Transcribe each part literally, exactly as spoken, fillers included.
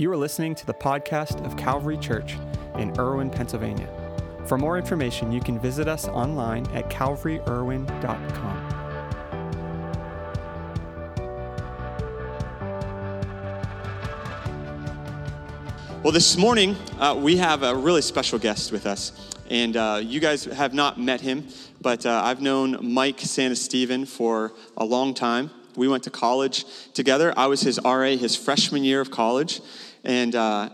You are listening to the podcast of Calvary Church in Irwin, Pennsylvania. For more information, you can visit us online at calvary irwin dot com. Well, this morning, uh, we have a really special guest with us, and uh, you guys have not met him, but uh, I've known Mike Santa Stephen for a long time. We went to college together. I was his R A his freshman year of college, and uh,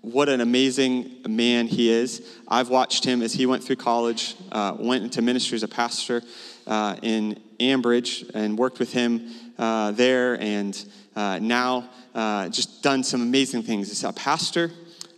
what an amazing man he is. I've watched him as he went through college, uh, went into ministry as a pastor uh, in Ambridge, and worked with him uh, there, and uh, now... Uh, just done some amazing things. As a pastor,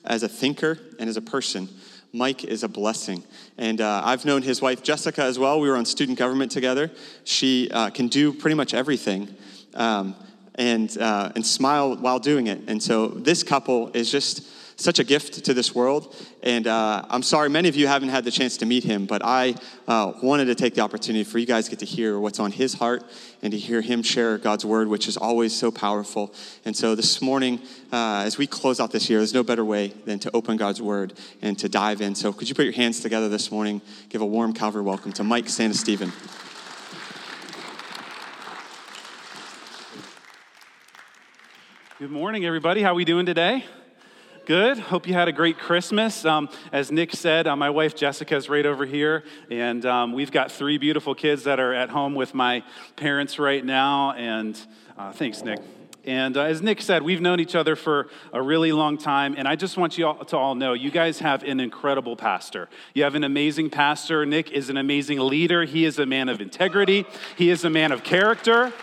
as a thinker, and as a person, Mike is a blessing. And uh, I've known his wife, Jessica, as well. We were on student government together. She uh, can do pretty much everything um, and uh, and smile while doing it. And so this couple is just such a gift to this world. And uh, I'm sorry, many of you haven't had the chance to meet him, but I uh, wanted to take the opportunity for you guys to get to hear what's on his heart and to hear him share God's word, which is always so powerful. And so this morning, uh, as we close out this year, there's no better way than to open God's word and to dive in. So could you put your hands together this morning, give a warm Calvary welcome to Mike Santa Stephen. Good morning, everybody. How are we doing today? Good. Hope you had a great Christmas. Um, as Nick said, uh, my wife Jessica is right over here, and um, we've got three beautiful kids that are at home with my parents right now. And uh, thanks, Nick. And uh, as Nick said, we've known each other for a really long time, and I just want you all to all know, you guys have an incredible pastor. You have an amazing pastor. Nick is an amazing leader. He is a man of integrity. He is a man of character.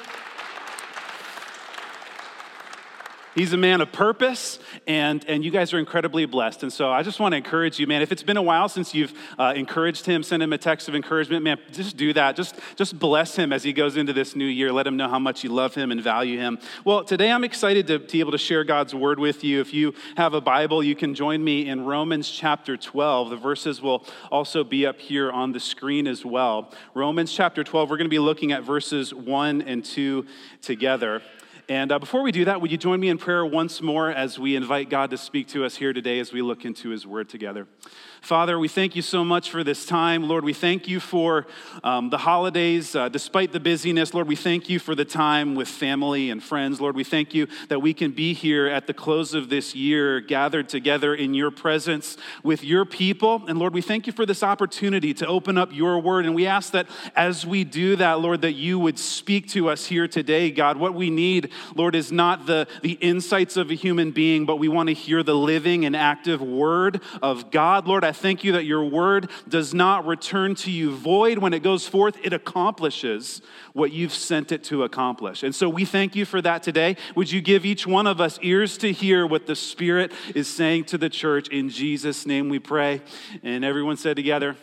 He's a man of purpose, and, and you guys are incredibly blessed. And so I just want to encourage you, man, if it's been a while since you've uh, encouraged him, send him a text of encouragement, man, just do that. Just, just bless him as he goes into this new year. Let him know how much you love him and value him. Well, today I'm excited to, to be able to share God's word with you. If you have a Bible, you can join me in Romans chapter twelve. The verses will also be up here on the screen as well. Romans chapter twelve, we're going to be looking at verses one and two together. And uh, before we do that, would you join me in prayer once more as we invite God to speak to us here today as we look into his word together? Father, we thank you so much for this time. Lord, we thank you for um, the holidays, uh, despite the busyness. Lord, we thank you for the time with family and friends. Lord, we thank you that we can be here at the close of this year, gathered together in your presence with your people. And Lord, we thank you for this opportunity to open up your word. And we ask that as we do that, Lord, that you would speak to us here today, God. What we need, Lord, is not the, the insights of a human being, but we want to hear the living and active word of God. Lord, I thank you that your word does not return to you void. When it goes forth, it accomplishes what you've sent it to accomplish. And so we thank you for that today. Would you give each one of us ears to hear what the Spirit is saying to the church? In Jesus' name we pray. And everyone said together,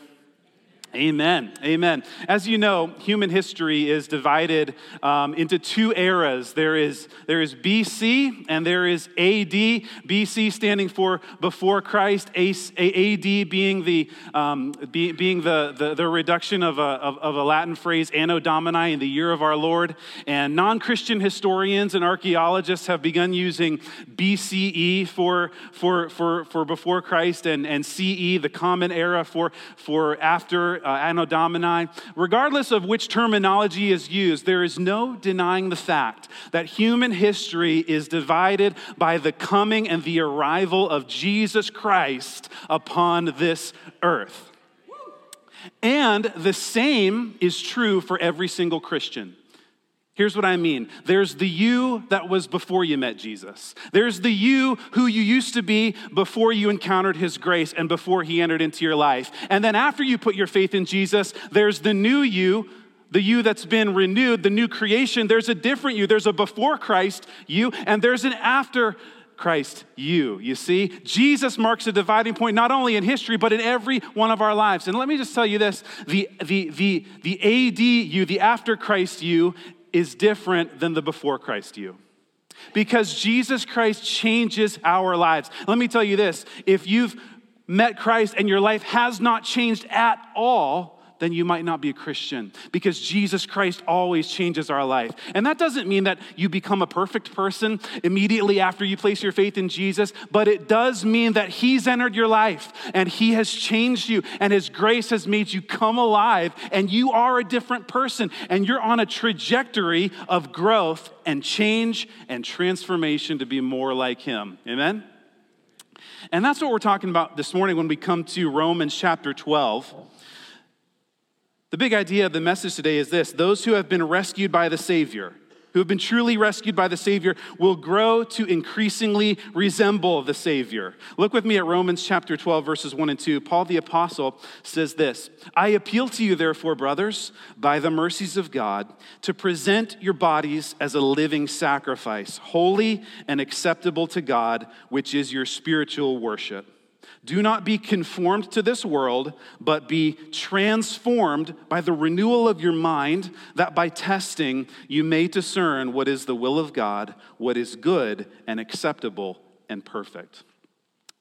amen. Amen. As you know, human history is divided um, into two eras. There is there is B C and there is A D. B C standing for before Christ, A D being the um, be, being the, the, the reduction of a of, of a Latin phrase, Anno Domini, in the year of our Lord. And non-Christian historians and archaeologists have begun using B C E for for for, for before Christ and, and C E, the common era, for for after. Uh, Anno Domini. Regardless of which terminology is used, there is no denying the fact that human history is divided by the coming and the arrival of Jesus Christ upon this earth. And the same is true for every single Christian. Here's what I mean. There's the you that was before you met Jesus. There's the you who you used to be before you encountered his grace and before he entered into your life. And then after you put your faith in Jesus, there's the new you, the you that's been renewed, the new creation. There's a different you. There's a before Christ you, and there's an after Christ you. You see, Jesus marks a dividing point not only in history, but in every one of our lives. And let me just tell you this, the the the the A D you, the after Christ you, is different than the before Christ you, because Jesus Christ changes our lives. Let me tell you this, if you've met Christ and your life has not changed at all, then you might not be a Christian, because Jesus Christ always changes our life. And that doesn't mean that you become a perfect person immediately after you place your faith in Jesus, but it does mean that he's entered your life and he has changed you and his grace has made you come alive and you are a different person and you're on a trajectory of growth and change and transformation to be more like him. Amen? And that's what we're talking about this morning when we come to Romans chapter twelve. The big idea of the message today is this: those who have been rescued by the Savior, who have been truly rescued by the Savior, will grow to increasingly resemble the Savior. Look with me at Romans chapter twelve, verses one and two. Paul the Apostle says this: I appeal to you, therefore, brothers, by the mercies of God, to present your bodies as a living sacrifice, holy and acceptable to God, which is your spiritual worship. Do not be conformed to this world, but be transformed by the renewal of your mind, that by testing you may discern what is the will of God, what is good and acceptable and perfect.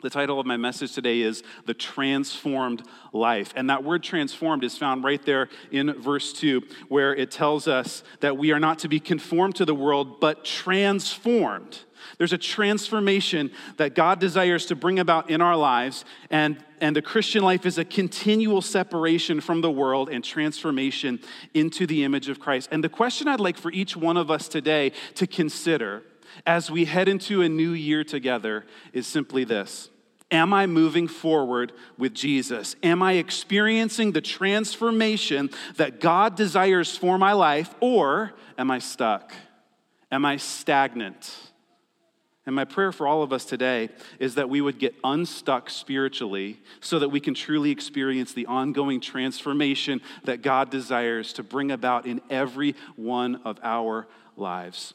The title of my message today is The Transformed Life. And that word transformed is found right there in verse two, where it tells us that we are not to be conformed to the world, but transformed. There's a transformation that God desires to bring about in our lives, and, and the Christian life is a continual separation from the world and transformation into the image of Christ. And the question I'd like for each one of us today to consider as we head into a new year together is simply this: am I moving forward with Jesus? Am I experiencing the transformation that God desires for my life, or am I stuck? Am I stagnant? And my prayer for all of us today is that we would get unstuck spiritually so that we can truly experience the ongoing transformation that God desires to bring about in every one of our lives.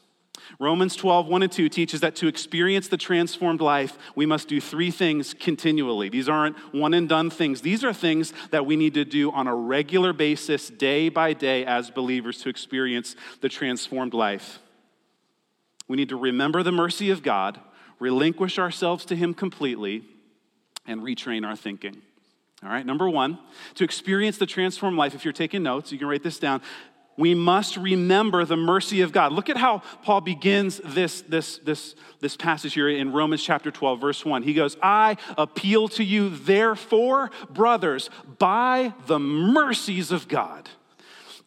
Romans twelve, one and two teaches that to experience the transformed life, we must do three things continually. These aren't one and done things. These are things that we need to do on a regular basis, day by day, as believers to experience the transformed life. We need to remember the mercy of God, relinquish ourselves to him completely, and retrain our thinking. All right, number one, to experience the transformed life, if you're taking notes, you can write this down. We must remember the mercy of God. Look at how Paul begins this, this, this, this passage here in Romans chapter twelve, verse one. He goes, I appeal to you, therefore, brothers, by the mercies of God.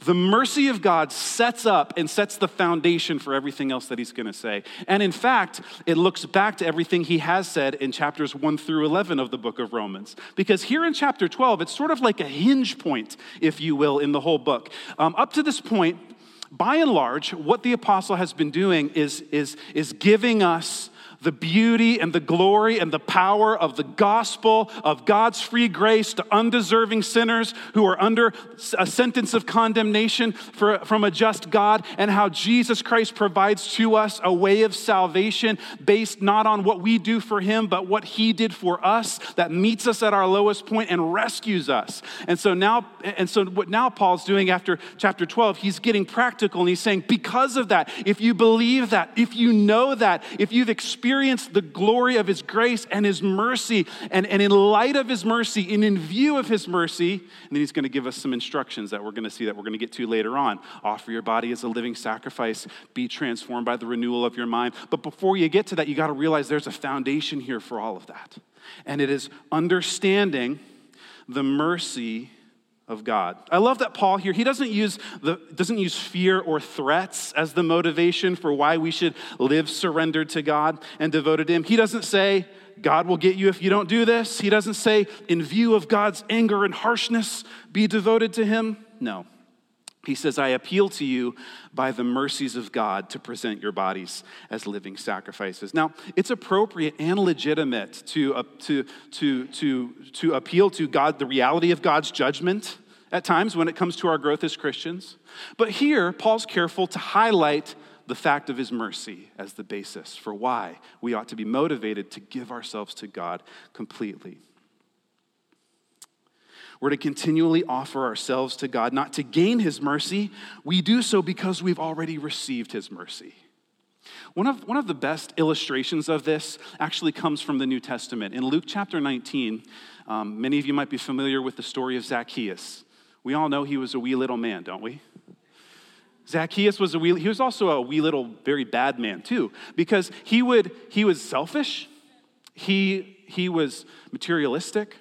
The mercy of God sets up and sets the foundation for everything else that he's going to say. And in fact, it looks back to everything he has said in chapters one through eleven of the book of Romans. Because here in chapter twelve, it's sort of like a hinge point, if you will, in the whole book. Um, up to this point, by and large, what the apostle has been doing is, is, is giving us the beauty and the glory and the power of the gospel of God's free grace to undeserving sinners who are under a sentence of condemnation for, from a just God, and how Jesus Christ provides to us a way of salvation based not on what we do for him, but what he did for us, that meets us at our lowest point and rescues us. And so now, and so what now Paul's doing after chapter twelve, he's getting practical and he's saying, because of that, if you believe that, if you know that, if you've experienced Experience the glory of his grace and his mercy, and, and in light of his mercy and in view of his mercy, and then he's going to give us some instructions that we're going to see, that we're going to get to later on. Offer your body as a living sacrifice, be transformed by the renewal of your mind. But before you get to that, you got to realize there's a foundation here for all of that, and it is understanding the mercy of God. I love that Paul here, he doesn't use the doesn't use fear or threats as the motivation for why we should live surrendered to God and devoted to him. He doesn't say, God will get you if you don't do this. He doesn't say, in view of God's anger and harshness, be devoted to him. No. He says, I appeal to you by the mercies of God to present your bodies as living sacrifices. Now, it's appropriate and legitimate to, uh, to, to, to, to appeal to God, the reality of God's judgment at times when it comes to our growth as Christians. But here, Paul's careful to highlight the fact of his mercy as the basis for why we ought to be motivated to give ourselves to God completely. We're to continually offer ourselves to God, not to gain his mercy. We do so because we've already received his mercy. One of, one of the best illustrations of this actually comes from the New Testament. In Luke chapter nineteen, um, many of you might be familiar with the story of Zacchaeus. We all know he was a wee little man, don't we? Zacchaeus was a wee, he was also a wee little, very bad man too, because he would, he was selfish. He, he was materialistic.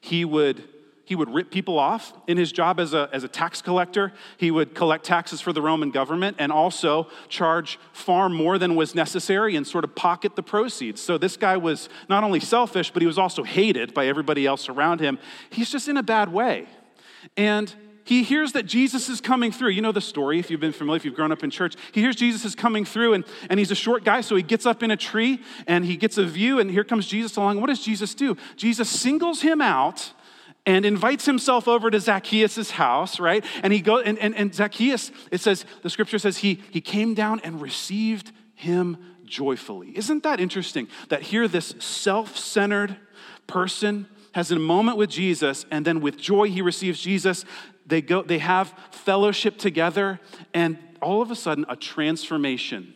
He would, he would rip people off in his job as a, as a tax collector. He would collect taxes for the Roman government and also charge far more than was necessary and sort of pocket the proceeds. So this guy was not only selfish, but he was also hated by everybody else around him. He's just in a bad way. And he hears that Jesus is coming through. You know the story, if you've been familiar, if you've grown up in church. He hears Jesus is coming through, and, and he's a short guy, so he gets up in a tree, and he gets a view, and here comes Jesus along. What does Jesus do? Jesus singles him out and invites himself over to Zacchaeus' house, right? And he goes, and, and, and Zacchaeus, it says, the scripture says, he, he came down and received him joyfully. Isn't that interesting? That here this self-centered person has a moment with Jesus, and then with joy he receives Jesus. They go, they have fellowship together, and all of a sudden a transformation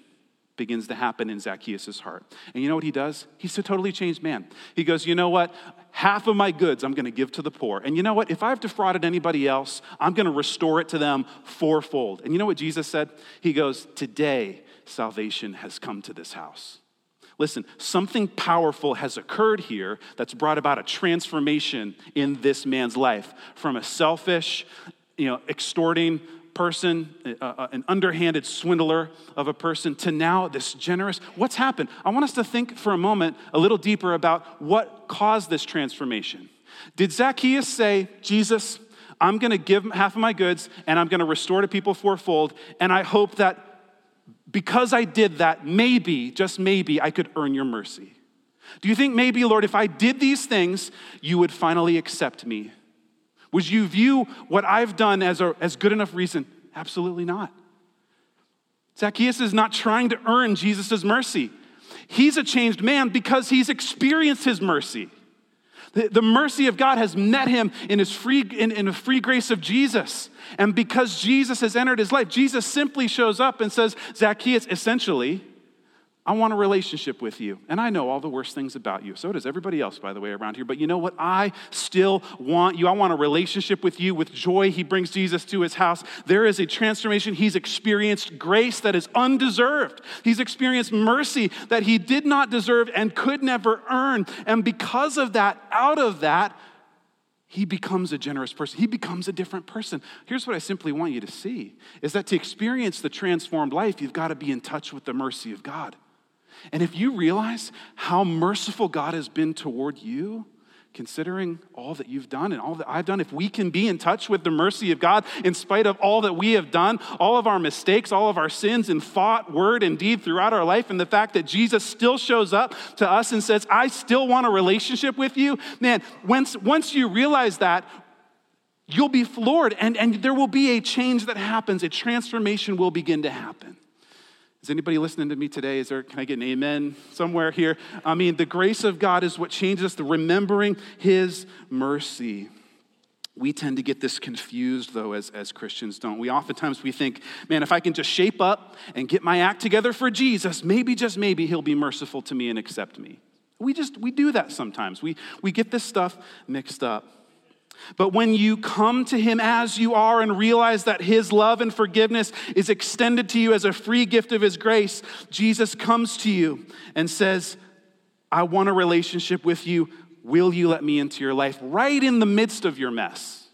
begins to happen in Zacchaeus' heart. And you know what he does? He's a totally changed man. He goes, you know what? Half of my goods I'm gonna give to the poor. And you know what? If I've defrauded anybody else, I'm gonna restore it to them fourfold. And you know what Jesus said? He goes, today salvation has come to this house. Listen, something powerful has occurred here that's brought about a transformation in this man's life from a selfish, you know, extorting person, uh, an underhanded swindler of a person, to now this generous. What's happened? I want us to think for a moment a little deeper about what caused this transformation. Did Zacchaeus say, Jesus, I'm going to give half of my goods and I'm going to restore to people fourfold, and I hope that because I did that, maybe, just maybe, I could earn your mercy? Do you think maybe, Lord, if I did these things, you would finally accept me? Would you view what I've done as a, as good enough reason? Absolutely not. Zacchaeus is not trying to earn Jesus' mercy. He's a changed man because he's experienced his mercy. The, the mercy of God has met him in his free in, in the free grace of Jesus. And because Jesus has entered his life, Jesus simply shows up and says, Zacchaeus, essentially, I want a relationship with you. And I know all the worst things about you. So does everybody else, by the way, around here. But you know what? I still want you. I want a relationship with you. With joy, he brings Jesus to his house. There is a transformation. He's experienced grace that is undeserved. He's experienced mercy that he did not deserve and could never earn. And because of that, out of that, he becomes a generous person. He becomes a different person. Here's what I simply want you to see, is that to experience the transformed life, you've got to be in touch with the mercy of God. And if you realize how merciful God has been toward you, considering all that you've done and all that I've done, if we can be in touch with the mercy of God in spite of all that we have done, all of our mistakes, all of our sins in thought, word, and deed throughout our life, and the fact that Jesus still shows up to us and says, I still want a relationship with you, man, once, once you realize that, you'll be floored, and, and there will be a change that happens. A transformation will begin to happen. Is anybody listening to me today? Is there, can I get an amen somewhere here? I mean, the grace of God is what changes us, the remembering his mercy. We tend to get this confused, though, as, as Christians, don't we? Oftentimes we think, man, if I can just shape up and get my act together for Jesus, maybe, just maybe, he'll be merciful to me and accept me. We just, we do that sometimes. We, we get this stuff mixed up. But when you come to him as you are and realize that his love and forgiveness is extended to you as a free gift of his grace, Jesus comes to you and says, I want a relationship with you. Will you let me into your life? Right in the midst of your mess.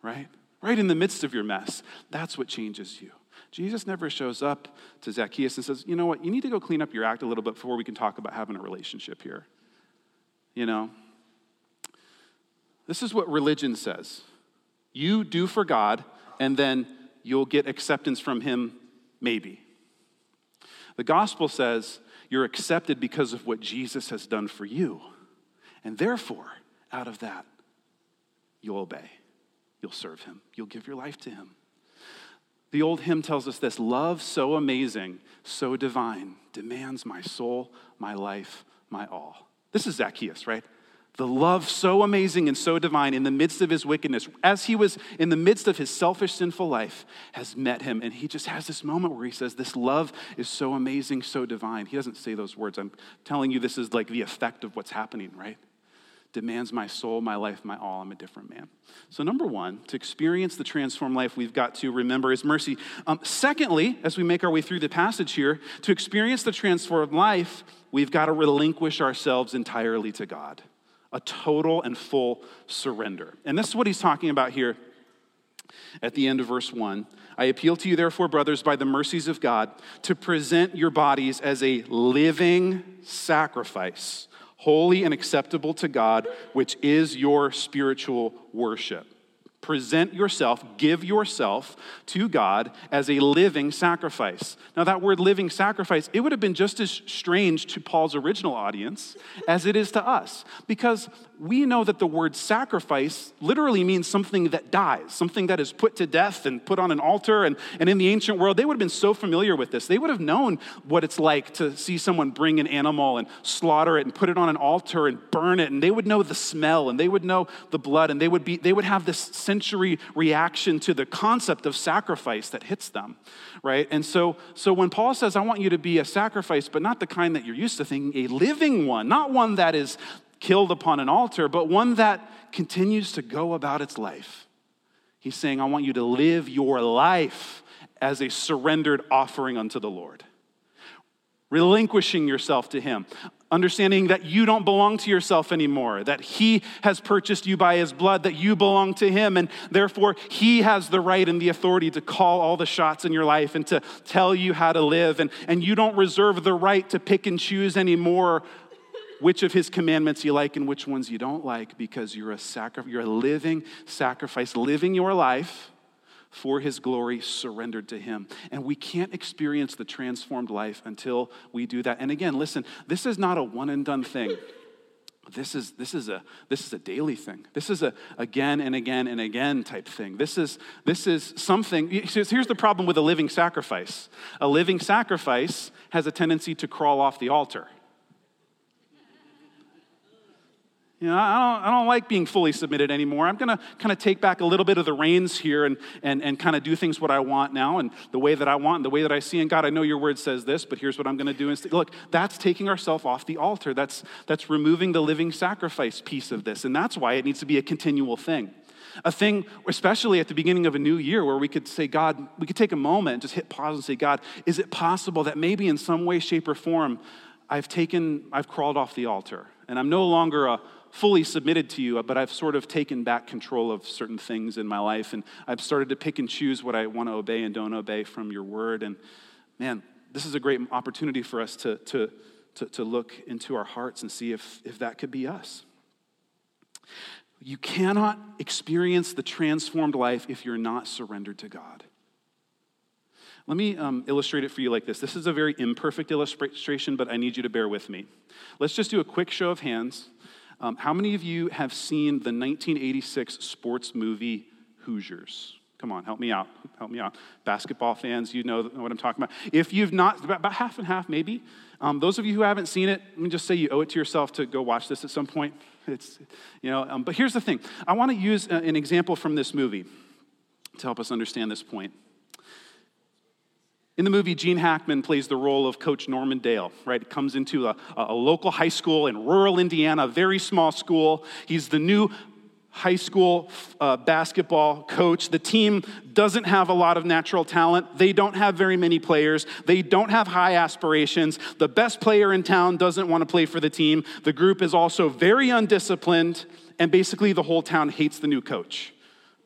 Right? Right in the midst of your mess. That's what changes you. Jesus never shows up to Zacchaeus and says, you know what? You need to go clean up your act a little bit before we can talk about having a relationship here. You know? This is what religion says. You do for God, and then you'll get acceptance from him, maybe. The gospel says you're accepted because of what Jesus has done for you. And therefore, out of that, you'll obey. You'll serve him. You'll give your life to him. The old hymn tells us this, love so amazing, so divine, demands my soul, my life, my all. This is Zacchaeus, right? The love so amazing and so divine in the midst of his wickedness, as he was in the midst of his selfish, sinful life, has met him. And he just has this moment where he says, this love is so amazing, so divine. He doesn't say those words. I'm telling you, this is like the effect of what's happening, right? demands my soul, my life, my all. I'm a different man. So number one, to experience the transformed life, we've got to remember his mercy. Um, secondly, as we make our way through the passage here, to experience the transformed life, we've got to relinquish ourselves entirely to God, a total and full surrender. And this is what he's talking about here at the end of verse one. I appeal to you, therefore, brothers, by the mercies of God, to present your bodies as a living sacrifice, holy and acceptable to God, which is your spiritual worship. Present yourself, give yourself to God as a living sacrifice. Now, that word living sacrifice, it would have been just as strange to Paul's original audience as it is to us, because we know that the word sacrifice literally means something that dies, something that is put to death and put on an altar. And, and in the ancient world, they would have been so familiar with this. They would have known what it's like to see someone bring an animal and slaughter it and put it on an altar and burn it. And they would know the smell, and they would know the blood, and they would be they would have this sensory reaction to the concept of sacrifice that hits them, right? And so, so when Paul says, I want you to be a sacrifice, but not the kind that you're used to thinking, a living one, not one that is killed upon an altar, but one that continues to go about its life. He's saying, I want you to live your life as a surrendered offering unto the Lord, relinquishing yourself to him, understanding that you don't belong to yourself anymore, that he has purchased you by his blood, that you belong to him, and therefore he has the right and the authority to call all the shots in your life and to tell you how to live, and, and you don't reserve the right to pick and choose anymore which of his commandments you like and which ones you don't like, because you're a sacri- you're a living sacrifice, living your life for his glory, surrendered to him. And we can't experience the transformed life until we do that. And again, listen, this is not a one and done thing. This is this is a this is a daily thing. This is a again and again and again type thing. This is this is something. Here's the problem with a living sacrifice. A living sacrifice has a tendency to crawl off the altar. You know, I don't, I don't like being fully submitted anymore. I'm going to kind of take back a little bit of the reins here and and and kind of do things what I want now and the way that I want and the way that I see. And God, I know your word says this, but here's what I'm going to do instead. Look, that's taking ourselves off the altar. That's that's removing the living sacrifice piece of this. And that's why it needs to be a continual thing. A thing, especially at the beginning of a new year, where we could say, God, we could take a moment and just hit pause and say, God, is it possible that maybe in some way, shape, or form, I've taken, I've crawled off the altar and I'm no longer a fully submitted to you, but I've sort of taken back control of certain things in my life, and I've started to pick and choose what I want to obey and don't obey from your word. And man, this is a great opportunity for us to to to, to look into our hearts and see if, if that could be us. You cannot experience the transformed life if you're not surrendered to God. Let me um, illustrate it for you like this. This is a very imperfect illustration, but I need you to bear with me. Let's just do a quick show of hands. Um, how many of you have seen the nineteen eighty-six sports movie Hoosiers? Come on, help me out. Help me out. Basketball fans, you know what I'm talking about. If you've not, about half and half maybe. Um, those of you who haven't seen it, let me just say you owe it to yourself to go watch this at some point. It's, you know. Um, but here's the thing. I want to use an example from this movie to help us understand this point. In the movie, Gene Hackman plays the role of Coach Norman Dale, right? He comes into a, a local high school in rural Indiana, a very small school. He's the new high school uh, basketball coach. The team doesn't have a lot of natural talent. They don't have very many players. They don't have high aspirations. The best player in town doesn't want to play for the team. The group is also very undisciplined, and basically the whole town hates the new coach.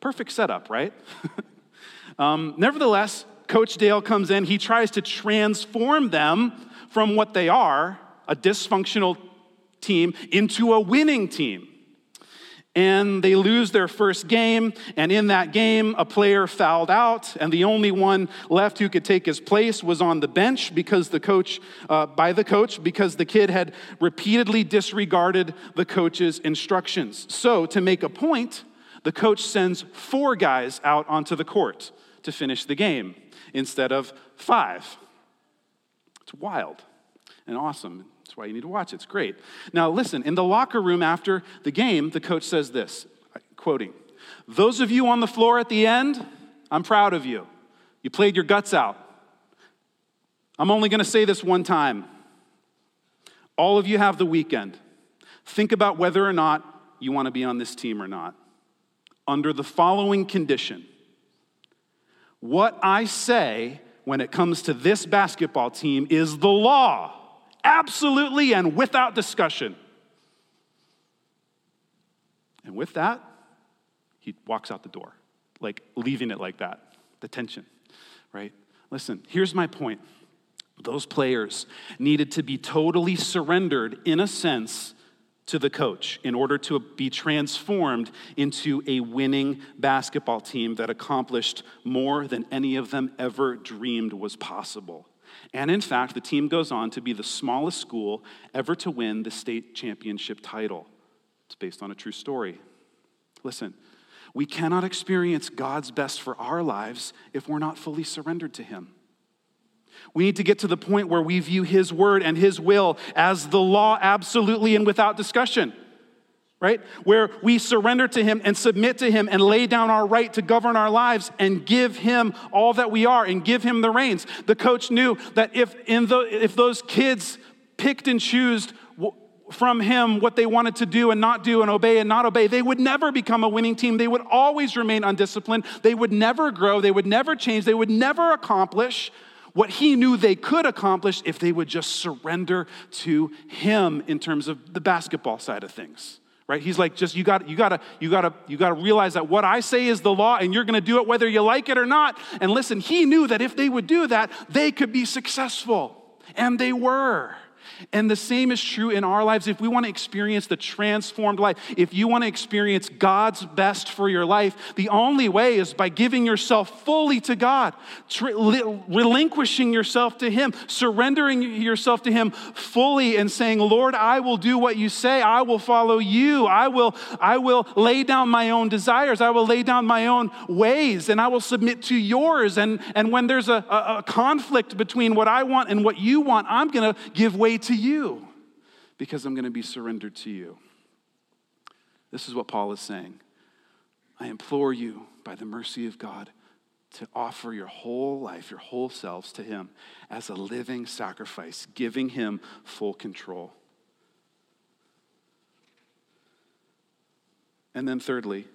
Perfect setup, right? um, nevertheless, Coach Dale comes in, he tries to transform them from what they are, a dysfunctional team, into a winning team. And they lose their first game, and in that game, a player fouled out, and the only one left who could take his place was on the bench because the coach, uh, by the coach, because the kid had repeatedly disregarded the coach's instructions. So, to make a point, the coach sends four guys out onto the court to finish the game instead of five. It's wild and awesome. That's why you need to watch it. It's great. Now listen, in the locker room after the game, the coach says this, quoting, "Those of you on the floor at the end, I'm proud of you. You played your guts out. I'm only going to say this one time. All of you have the weekend. Think about whether or not you want to be on this team or not, under the following condition. What I say when it comes to this basketball team is the law, absolutely and without discussion. And with that, he walks out the door, like leaving it like that, the tension, right? Listen, here's my point. Those players needed to be totally surrendered, in a sense, to the coach in order to be transformed into a winning basketball team that accomplished more than any of them ever dreamed was possible. And in fact, the team goes on to be the smallest school ever to win the state championship title. It's based on a true story. Listen, we cannot experience God's best for our lives if we're not fully surrendered to Him. We need to get to the point where we view His word and His will as the law absolutely and without discussion, right? Where we surrender to Him and submit to Him and lay down our right to govern our lives and give Him all that we are and give Him the reins. The coach knew that if in the, if those kids picked and choose from Him what they wanted to do and not do and obey and not obey, they would never become a winning team. They would always remain undisciplined. They would never grow. They would never change. They would never accomplish what He knew they could accomplish if they would just surrender to Him in terms of the basketball side of things, right? He's like, just, you got, you got to, you got to, you got to realize that what I say is the law and you're going to do it whether you like it or not. And listen, He knew that if they would do that, they could be successful. And they were. And the same is true in our lives. If we want to experience the transformed life, if you want to experience God's best for your life, the only way is by giving yourself fully to God, relinquishing yourself to Him, surrendering yourself to Him fully and saying, Lord, I will do what you say. I will follow you. I will, I will lay down my own desires. I will lay down my own ways, and I will submit to yours. And, and when there's a, a, a conflict between what I want and what you want, I'm going to give way to you because I'm going to be surrendered to you. This is what Paul is saying. I implore you by the mercy of God to offer your whole life, your whole selves to Him as a living sacrifice, giving Him full control. And then thirdly,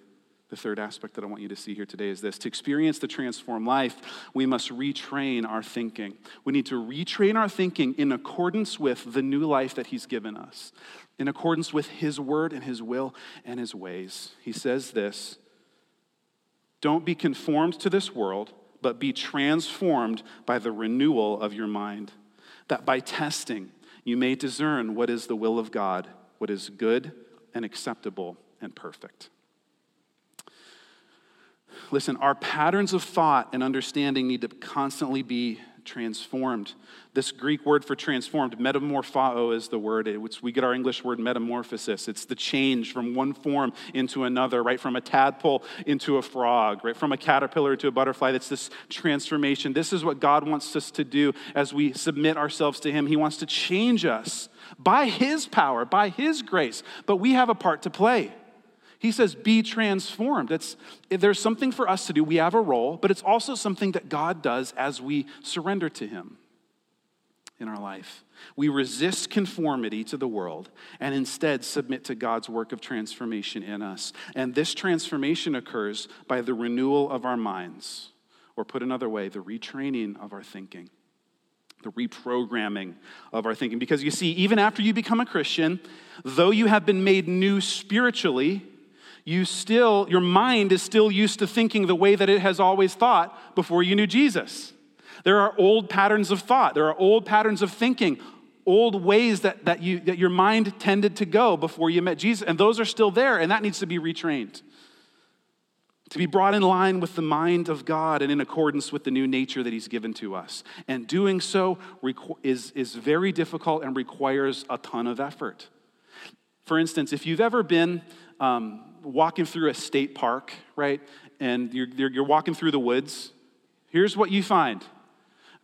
the third aspect that I want you to see here today is this. To experience the transformed life, we must retrain our thinking. We need to retrain our thinking in accordance with the new life that He's given us, in accordance with His word and His will and His ways. He says this, don't be conformed to this world, but be transformed by the renewal of your mind, that by testing you may discern what is the will of God, what is good and acceptable and perfect. Listen, our patterns of thought and understanding need to constantly be transformed. This Greek word for transformed, metamorphao, is the word. It's, we get our English word metamorphosis. It's the change from one form into another, right? From a tadpole into a frog, right? From a caterpillar to a butterfly. That's this transformation. This is what God wants us to do as we submit ourselves to Him. He wants to change us by His power, by His grace. But we have a part to play. He says, be transformed. It's, there's something for us to do. We have a role, but it's also something that God does as we surrender to Him in our life. We resist conformity to the world and instead submit to God's work of transformation in us. And this transformation occurs by the renewal of our minds, or put another way, the retraining of our thinking, the reprogramming of our thinking. Because you see, even after you become a Christian, though you have been made new spiritually, You still, your mind is still used to thinking the way that it has always thought before you knew Jesus. There are old patterns of thought. There are old patterns of thinking, old ways that, that, you, that your mind tended to go before you met Jesus. And those are still there, and that needs to be retrained, to be brought in line with the mind of God and in accordance with the new nature that He's given to us. And doing so is, is very difficult and requires a ton of effort. For instance, if you've ever been um, walking through a state park, right, and you're, you're walking through the woods, here's what you find.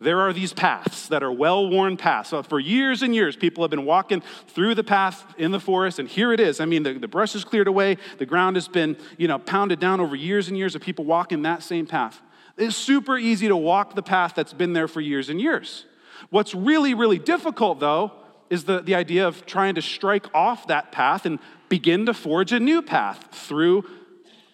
There are these paths that are well-worn paths. So for years and years, people have been walking through the path in the forest, and here it is. I mean, the, the brush is cleared away. The ground has been, you know, pounded down over years and years of people walking that same path. It's super easy to walk the path that's been there for years and years. What's really, really difficult, though, is the, the idea of trying to strike off that path and begin to forge a new path through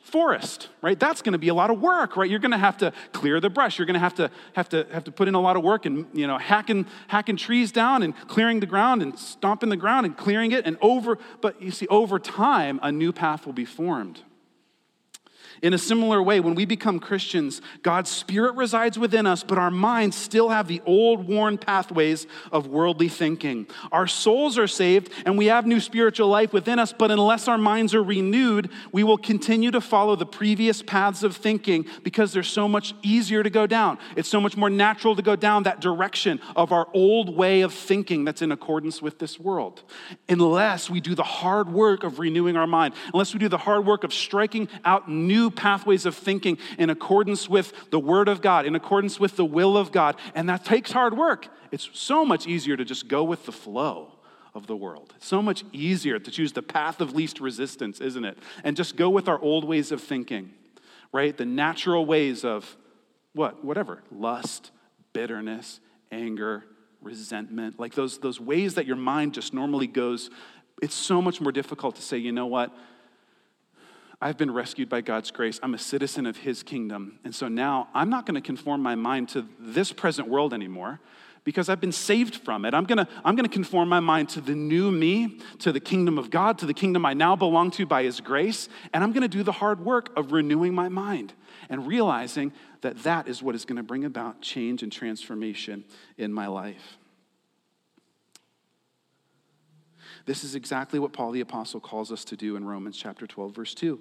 forest, right? That's going to be a lot of work, right? You're going to have to clear the brush. You're going to have to have to have to put in a lot of work and, you know, hacking hacking trees down and clearing the ground and stomping the ground and clearing it and over. But you see, over time, a new path will be formed. In a similar way, when we become Christians, God's Spirit resides within us, but our minds still have the old, worn pathways of worldly thinking. Our souls are saved, and we have new spiritual life within us, but unless our minds are renewed, we will continue to follow the previous paths of thinking because they're so much easier to go down. It's so much more natural to go down that direction of our old way of thinking that's in accordance with this world. Unless we do the hard work of renewing our mind, unless we do the hard work of striking out new pathways of thinking in accordance with the Word of God, in accordance with the will of God, and that takes hard work. It's so much easier to just go with the flow of the world. It's so much easier to choose the path of least resistance, isn't it? And just go with our old ways of thinking, right? The natural ways of what? Whatever. Lust, bitterness, anger, resentment, like those, those ways that your mind just normally goes. It's so much more difficult to say, you know what? I've been rescued by God's grace. I'm a citizen of his kingdom. And so now I'm not going to conform my mind to this present world anymore because I've been saved from it. I'm going to I'm going to conform my mind to the new me, to the kingdom of God, to the kingdom I now belong to by his grace. And I'm going to do the hard work of renewing my mind and realizing that that is what is going to bring about change and transformation in my life. This is exactly what Paul the Apostle calls us to do in Romans chapter twelve, verse two.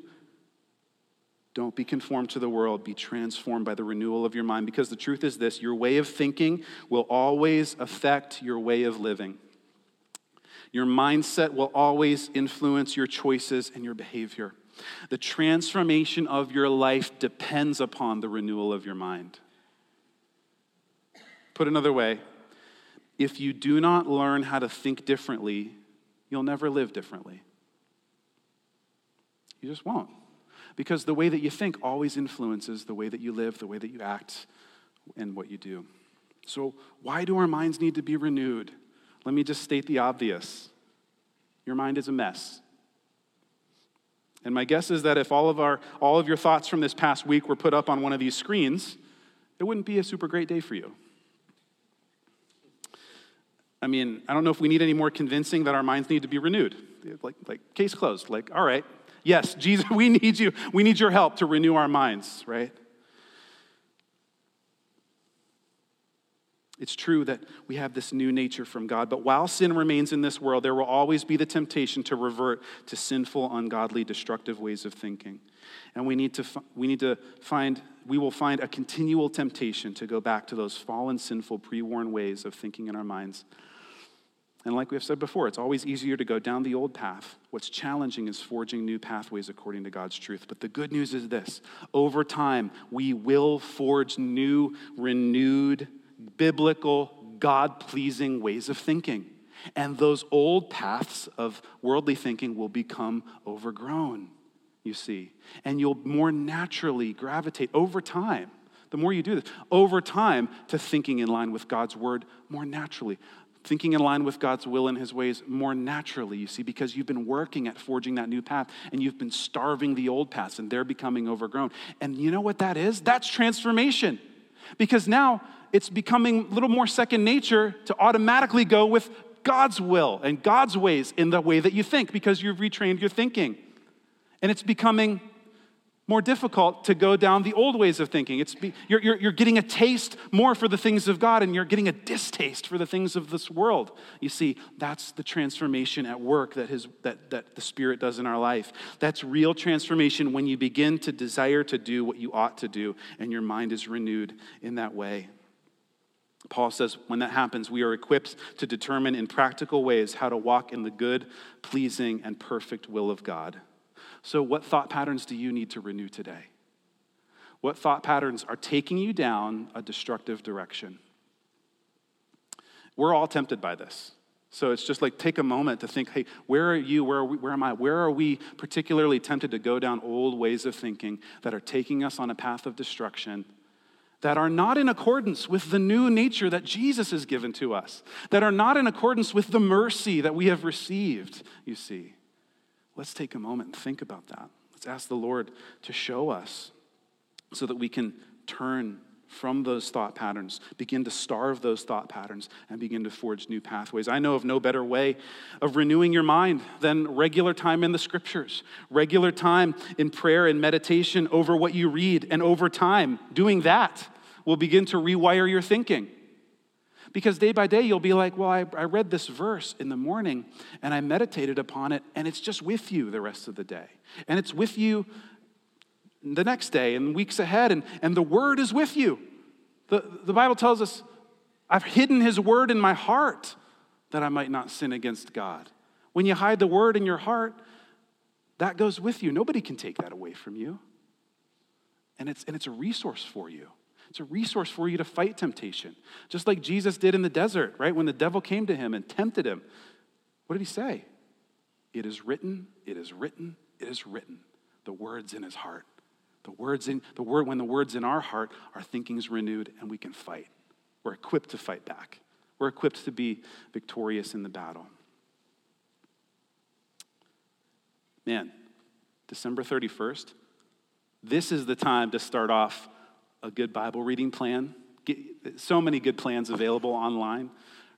Don't be conformed to the world. Be transformed by the renewal of your mind. Because the truth is this, your way of thinking will always affect your way of living. Your mindset will always influence your choices and your behavior. The transformation of your life depends upon the renewal of your mind. Put another way, if you do not learn how to think differently, you'll never live differently. You just won't. Because the way that you think always influences the way that you live, the way that you act, and what you do. So why do our minds need to be renewed? Let me just state the obvious. Your mind is a mess. And my guess is that if all of our all of your thoughts from this past week were put up on one of these screens, it wouldn't be a super great day for you. I mean, I don't know if we need any more convincing that our minds need to be renewed. Like, like case closed. Like, all right, yes, Jesus, we need you. We need your help to renew our minds, right? It's true that we have this new nature from God, but while sin remains in this world, there will always be the temptation to revert to sinful, ungodly, destructive ways of thinking. And we need to we need to find, we will find a continual temptation to go back to those fallen, sinful, pre-worn ways of thinking in our minds. And like we have said before, it's always easier to go down the old path. What's challenging is forging new pathways according to God's truth. But the good news is this. Over time, we will forge new, renewed, biblical, God-pleasing ways of thinking. And those old paths of worldly thinking will become overgrown, you see. And you'll more naturally gravitate over time, the more you do this, over time to thinking in line with God's word more naturally. Thinking in line with God's will and his ways more naturally, you see, because you've been working at forging that new path and you've been starving the old paths and they're becoming overgrown. And you know what that is? That's transformation. Because now it's becoming a little more second nature to automatically go with God's will and God's ways in the way that you think because you've retrained your thinking. And it's becoming more difficult to go down the old ways of thinking. It's be, you're, you're, you're getting a taste more for the things of God and you're getting a distaste for the things of this world. You see, that's the transformation at work that his, that, that the Spirit does in our life. That's real transformation when you begin to desire to do what you ought to do and your mind is renewed in that way. Paul says when that happens, we are equipped to determine in practical ways how to walk in the good, pleasing, and perfect will of God. So what thought patterns do you need to renew today? What thought patterns are taking you down a destructive direction? We're all tempted by this. So it's just like take a moment to think, hey, where are you, where are we, where am I, where are we particularly tempted to go down old ways of thinking that are taking us on a path of destruction that are not in accordance with the new nature that Jesus has given to us, that are not in accordance with the mercy that we have received, you see. Let's take a moment and think about that. Let's ask the Lord to show us so that we can turn from those thought patterns, begin to starve those thought patterns, and begin to forge new pathways. I know of no better way of renewing your mind than regular time in the scriptures, regular time in prayer and meditation over what you read, and over time, doing that will begin to rewire your thinking. Because day by day, you'll be like, well, I, I read this verse in the morning, and I meditated upon it, and it's just with you the rest of the day. And it's with you the next day and weeks ahead, and, and the word is with you. The, the Bible tells us, I've hidden his word in my heart that I might not sin against God. When you hide the word in your heart, that goes with you. Nobody can take that away from you. And it's, and it's a resource for you. It's a resource for you to fight temptation. Just like Jesus did in the desert, right? When the devil came to him and tempted him, what did he say? It is written, it is written, it is written. The word's in his heart. The words in the word when the word's in our heart, our thinking's renewed and we can fight. We're equipped to fight back. We're equipped to be victorious in the battle. Man, December thirty-first, this is the time to start off a good Bible reading plan. Get, so many good plans available online,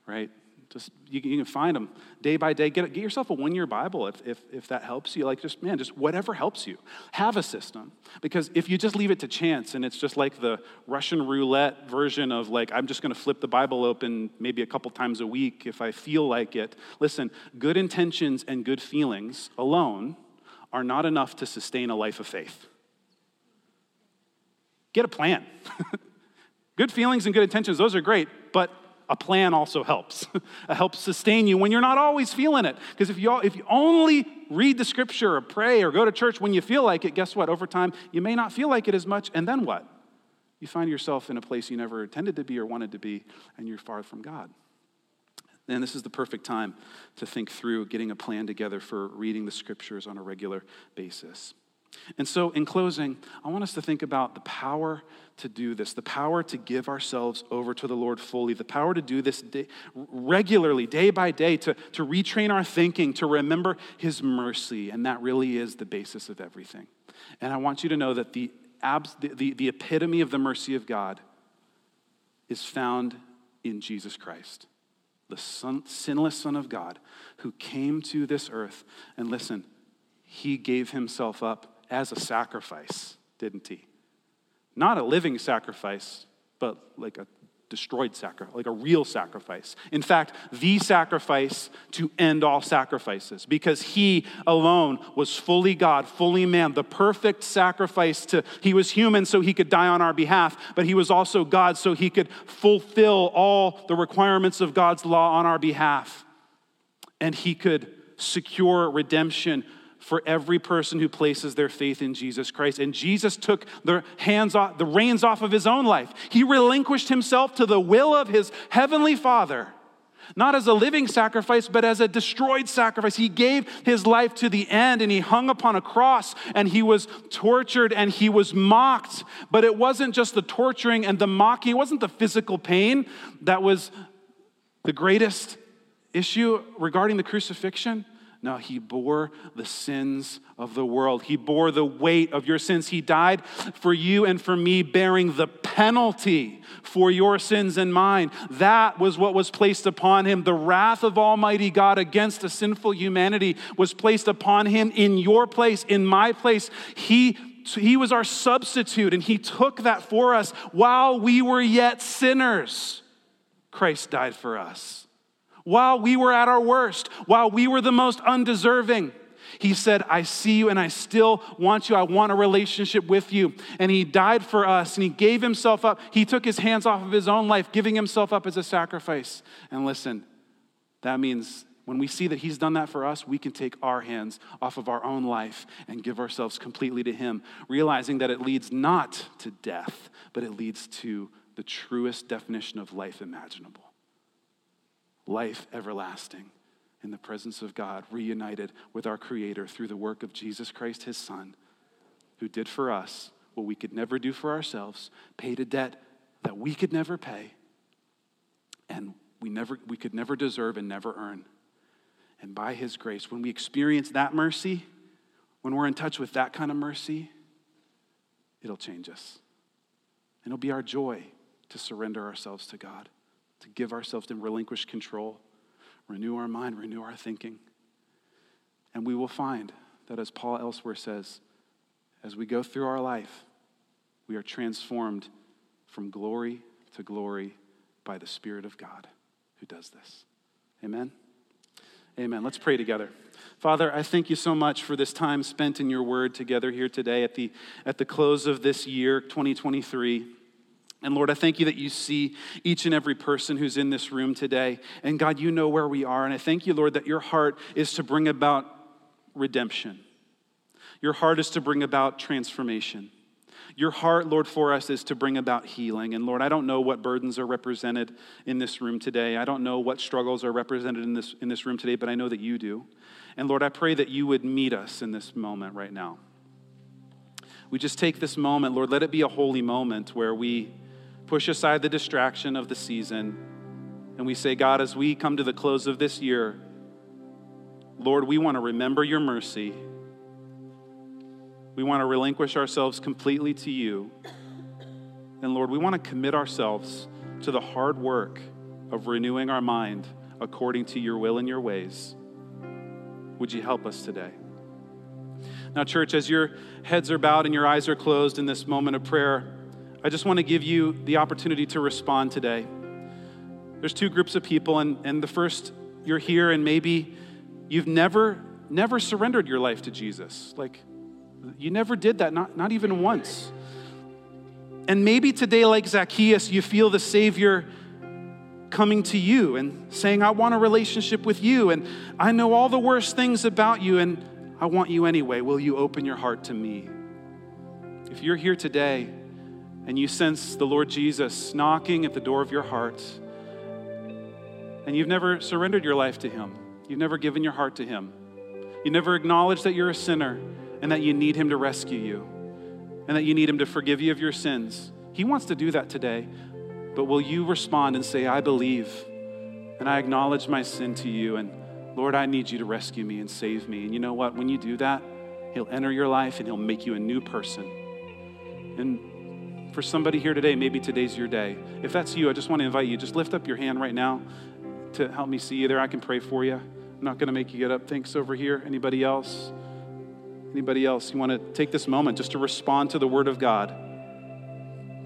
right? Just you, you can find them day by day. Get get yourself a one-year Bible if, if if that helps you. Like just man, just whatever helps you. Have a system, because if you just leave it to chance and it's just like the Russian roulette version of like I'm just going to flip the Bible open maybe a couple times a week if I feel like it. Listen, good intentions and good feelings alone are not enough to sustain a life of faith. Get a plan. Good feelings and good intentions, those are great, but a plan also helps. It helps sustain you when you're not always feeling it. Because if you all, if you only read the scripture or pray or go to church when you feel like it, guess what? Over time, you may not feel like it as much. And then what? You find yourself in a place you never intended to be or wanted to be, and you're far from God. And this is the perfect time to think through getting a plan together for reading the scriptures on a regular basis. And so in closing, I want us to think about the power to do this, the power to give ourselves over to the Lord fully, the power to do this day, regularly, day by day, to, to retrain our thinking, to remember his mercy. And that really is the basis of everything. And I want you to know that the, abs, the, the, the epitome of the mercy of God is found in Jesus Christ, the son, sinless Son of God, who came to this earth. And listen, he gave himself up as a sacrifice, didn't he? Not a living sacrifice, but like a destroyed sacrifice, like a real sacrifice. In fact, the sacrifice to end all sacrifices, because he alone was fully God, fully man, the perfect sacrifice. To, he was human so he could die on our behalf, but he was also God so he could fulfill all the requirements of God's law on our behalf. And he could secure redemption for every person who places their faith in Jesus Christ. And Jesus took the hands off, the reins off of his own life. He relinquished himself to the will of his heavenly Father, not as a living sacrifice, but as a destroyed sacrifice. He gave his life to the end, and he hung upon a cross, and he was tortured, and he was mocked. But it wasn't just the torturing and the mocking. It wasn't the physical pain that was the greatest issue regarding the crucifixion. No, he bore the sins of the world. He bore the weight of your sins. He died for you and for me, bearing the penalty for your sins and mine. That was what was placed upon him. The wrath of Almighty God against a sinful humanity was placed upon him in your place, in my place. He he was our substitute, and he took that for us while we were yet sinners. Christ died for us. While we were at our worst, while we were the most undeserving, he said, I see you and I still want you. I want a relationship with you. And he died for us, and he gave himself up. He took his hands off of his own life, giving himself up as a sacrifice. And listen, that means when we see that he's done that for us, we can take our hands off of our own life and give ourselves completely to him, realizing that it leads not to death, but it leads to the truest definition of life imaginable. Life everlasting in the presence of God, reunited with our Creator through the work of Jesus Christ, his Son, who did for us what we could never do for ourselves, paid a debt that we could never pay and we never we could never deserve and never earn. And by his grace, when we experience that mercy, when we're in touch with that kind of mercy, it'll change us. And it'll be our joy to surrender ourselves to God, to give ourselves to relinquish control, renew our mind, renew our thinking. And we will find that, as Paul elsewhere says, as we go through our life, we are transformed from glory to glory by the Spirit of God who does this. Amen? Amen. Let's pray together. Father, I thank you so much for this time spent in your word together here today at the at the close of this year, twenty twenty-three. And Lord, I thank you that you see each and every person who's in this room today. And God, you know where we are. And I thank you, Lord, that your heart is to bring about redemption. Your heart is to bring about transformation. Your heart, Lord, for us is to bring about healing. And Lord, I don't know what burdens are represented in this room today. I don't know what struggles are represented in this in this room today, but I know that you do. And Lord, I pray that you would meet us in this moment right now. We just take this moment, Lord, let it be a holy moment where we push aside the distraction of the season and we say, God, as we come to the close of this year, Lord, we want to remember your mercy. We want to relinquish ourselves completely to you. And Lord, we want to commit ourselves to the hard work of renewing our mind according to your will and your ways. Would you help us today? Now, church, as your heads are bowed and your eyes are closed in this moment of prayer, I just want to give you the opportunity to respond today. There's two groups of people, and, and the first, you're here and maybe you've never, never surrendered your life to Jesus. Like, you never did that, not, not even once. And maybe today, like Zacchaeus, you feel the Savior coming to you and saying, I want a relationship with you, and I know all the worst things about you, and I want you anyway. Will you open your heart to me? If you're here today and you sense the Lord Jesus knocking at the door of your heart, and you've never surrendered your life to him, you've never given your heart to him, you never acknowledged that you're a sinner, and that you need him to rescue you, and that you need him to forgive you of your sins. He wants to do that today, but will you respond and say, I believe, and I acknowledge my sin to you, and Lord, I need you to rescue me and save me. And you know what? When you do that, he'll enter your life and he'll make you a new person. And for somebody here today, maybe today's your day. If that's you, I just want to invite you, just lift up your hand right now to help me see you there. I can pray for you. I'm not going to make you get up. Thanks over here. Anybody else? Anybody else? You want to take this moment just to respond to the word of God?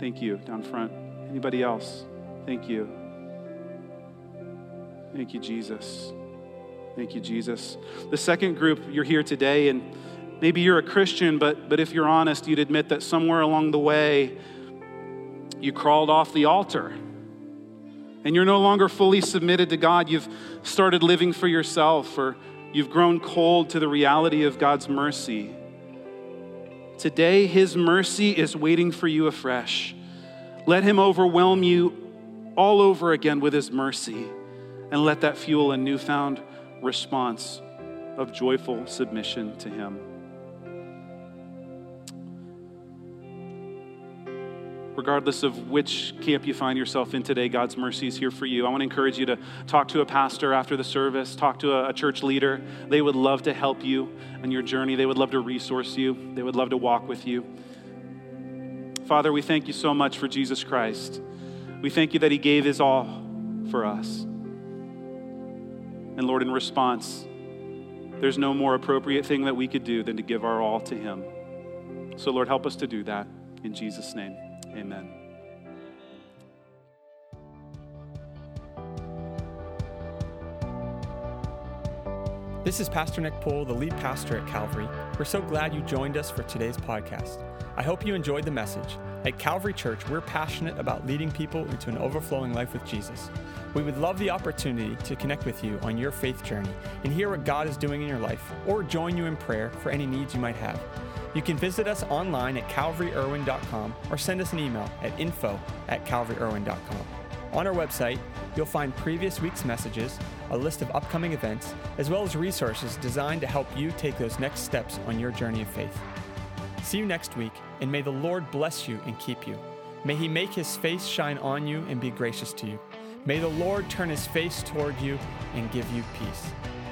Thank you. Down front. Anybody else? Thank you. Thank you, Jesus. Thank you, Jesus. The second group, you're here today, and maybe you're a Christian, but, but if you're honest, you'd admit that somewhere along the way, you crawled off the altar. And you're no longer fully submitted to God. You've started living for yourself, or you've grown cold to the reality of God's mercy. Today, his mercy is waiting for you afresh. Let him overwhelm you all over again with his mercy, and let that fuel a newfound response of joyful submission to him. Regardless of which camp you find yourself in today, God's mercy is here for you. I want to encourage you to talk to a pastor after the service, talk to a, a church leader. They would love to help you on your journey. They would love to resource you. They would love to walk with you. Father, we thank you so much for Jesus Christ. We thank you that he gave his all for us. And Lord, in response, there's no more appropriate thing that we could do than to give our all to him. So Lord, help us to do that in Jesus' name. Amen. This is Pastor Nick Poole, the lead pastor at Calvary. We're so glad you joined us for today's podcast. I hope you enjoyed the message. At Calvary Church, we're passionate about leading people into an overflowing life with Jesus. We would love the opportunity to connect with you on your faith journey and hear what God is doing in your life, or join you in prayer for any needs you might have. You can visit us online at calvary irwin dot com or send us an email at info at calvary irwin dot com. On our website, you'll find previous week's messages, a list of upcoming events, as well as resources designed to help you take those next steps on your journey of faith. See you next week, and may the Lord bless you and keep you. May he make his face shine on you and be gracious to you. May the Lord turn his face toward you and give you peace.